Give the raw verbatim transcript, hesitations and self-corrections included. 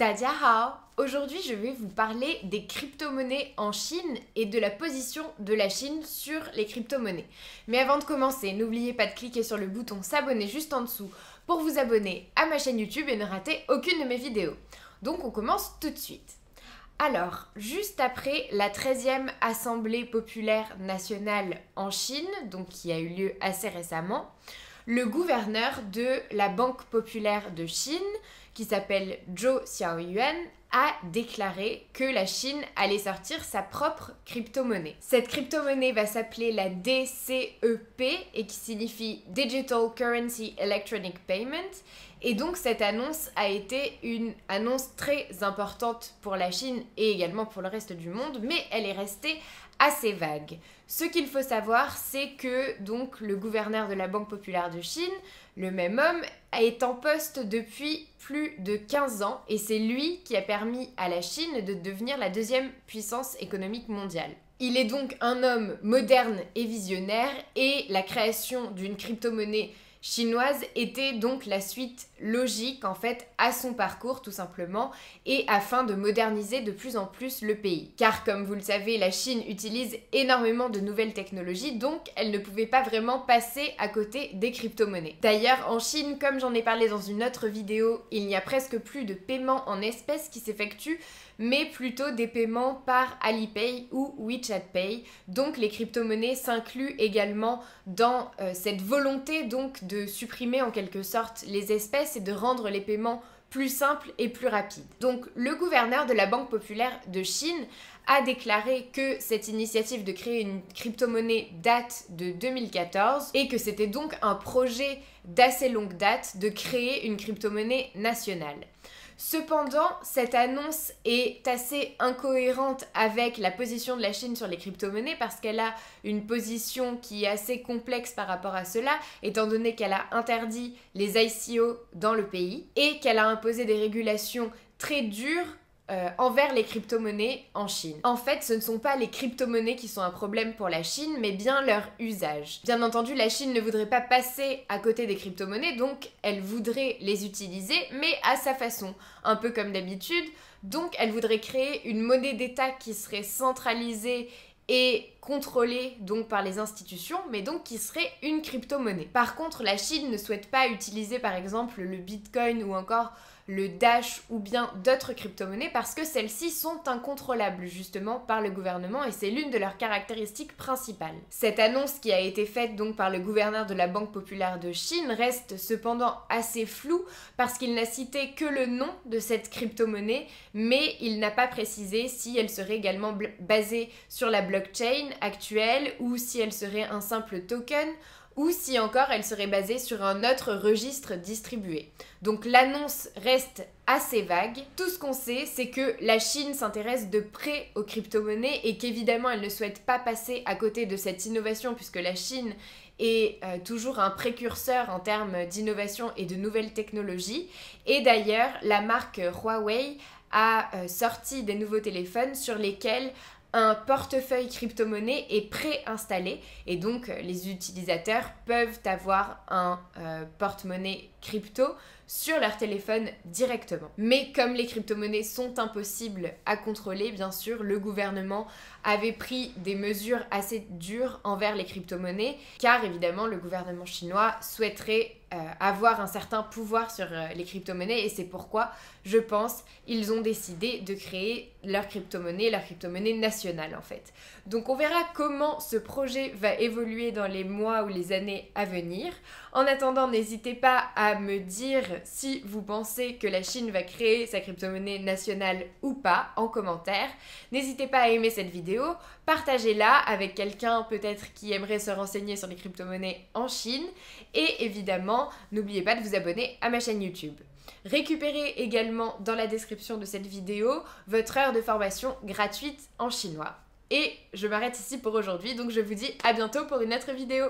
Tadjahao! Aujourd'hui, je vais vous parler des crypto-monnaies en Chine et de la position de la Chine sur les crypto-monnaies. Mais avant de commencer, n'oubliez pas de cliquer sur le bouton s'abonner juste en dessous pour vous abonner à ma chaîne YouTube et ne rater aucune de mes vidéos. Donc on commence tout de suite. Alors, juste après la treizième Assemblée populaire nationale en Chine, donc qui a eu lieu assez récemment, le gouverneur de la Banque populaire de Chine, qui s'appelle Zhou Xiaoyuan, a déclaré que la Chine allait sortir sa propre crypto-monnaie. Cette crypto-monnaie va s'appeler la D C E P et qui signifie Digital Currency Electronic Payment. Et donc cette annonce a été une annonce très importante pour la Chine et également pour le reste du monde, mais elle est restée assez vague. Ce qu'il faut savoir, c'est que donc le gouverneur de la Banque populaire de Chine, le même homme, est en poste depuis plus de quinze ans et c'est lui qui a permis à la Chine de devenir la deuxième puissance économique mondiale. Il est donc un homme moderne et visionnaire et la création d'une crypto-monnaie chinoise était donc la suite logique en fait à son parcours tout simplement et afin de moderniser de plus en plus le pays. Car comme vous le savez, la Chine utilise énormément de nouvelles technologies donc elle ne pouvait pas vraiment passer à côté des crypto-monnaies. D'ailleurs en Chine, comme j'en ai parlé dans une autre vidéo, il n'y a presque plus de paiements en espèces qui s'effectuent mais plutôt des paiements par Alipay ou WeChat Pay. Donc les crypto-monnaies s'incluent également dans euh, cette volonté donc de supprimer en quelque sorte les espèces et de rendre les paiements plus simples et plus rapides. Donc le gouverneur de la Banque populaire de Chine a déclaré que cette initiative de créer une crypto-monnaie date de deux mille quatorze et que c'était donc un projet d'assez longue date de créer une crypto-monnaie nationale. Cependant, cette annonce est assez incohérente avec la position de la Chine sur les crypto-monnaies parce qu'elle a une position qui est assez complexe par rapport à cela, étant donné qu'elle a interdit les I C O dans le pays et qu'elle a imposé des régulations très dures Euh, envers les crypto-monnaies en Chine. En fait, ce ne sont pas les crypto-monnaies qui sont un problème pour la Chine, mais bien leur usage. Bien entendu, la Chine ne voudrait pas passer à côté des crypto-monnaies, donc elle voudrait les utiliser, mais à sa façon, un peu comme d'habitude. Donc elle voudrait créer une monnaie d'État qui serait centralisée et contrôlée donc par les institutions, mais donc qui serait une crypto-monnaie. Par contre, la Chine ne souhaite pas utiliser par exemple le Bitcoin ou encore le Dash ou bien d'autres crypto-monnaies parce que celles-ci sont incontrôlables justement par le gouvernement et c'est l'une de leurs caractéristiques principales. Cette annonce qui a été faite donc par le gouverneur de la Banque populaire de Chine reste cependant assez floue parce qu'il n'a cité que le nom de cette crypto-monnaie mais il n'a pas précisé si elle serait également basée sur la blockchain actuelle ou si elle serait un simple token ou si encore elle serait basée sur un autre registre distribué. Donc l'annonce reste assez vague. Tout ce qu'on sait, c'est que la Chine s'intéresse de près aux crypto-monnaies et qu'évidemment elle ne souhaite pas passer à côté de cette innovation puisque la Chine est euh, toujours un précurseur en termes d'innovation et de nouvelles technologies. Et d'ailleurs, la marque Huawei a euh, sorti des nouveaux téléphones sur lesquels un portefeuille crypto-monnaie est préinstallé et donc les utilisateurs peuvent avoir un euh, porte-monnaie crypto sur leur téléphone directement. Mais comme les crypto-monnaies sont impossibles à contrôler, bien sûr, le gouvernement avait pris des mesures assez dures envers les crypto-monnaies car évidemment le gouvernement chinois souhaiterait Euh, avoir un certain pouvoir sur euh, les crypto-monnaies et c'est pourquoi, je pense, ils ont décidé de créer leur crypto-monnaie, leur crypto-monnaie nationale en fait. Donc on verra comment ce projet va évoluer dans les mois ou les années à venir. En attendant, n'hésitez pas à me dire si vous pensez que la Chine va créer sa crypto-monnaie nationale ou pas en commentaire. N'hésitez pas à aimer cette vidéo, partagez-la avec quelqu'un peut-être qui aimerait se renseigner sur les crypto-monnaies en Chine et évidemment, n'oubliez pas de vous abonner à ma chaîne YouTube. Récupérez également dans la description de cette vidéo votre heure de formation gratuite en chinois. Et je m'arrête ici pour aujourd'hui, donc je vous dis à bientôt pour une autre vidéo.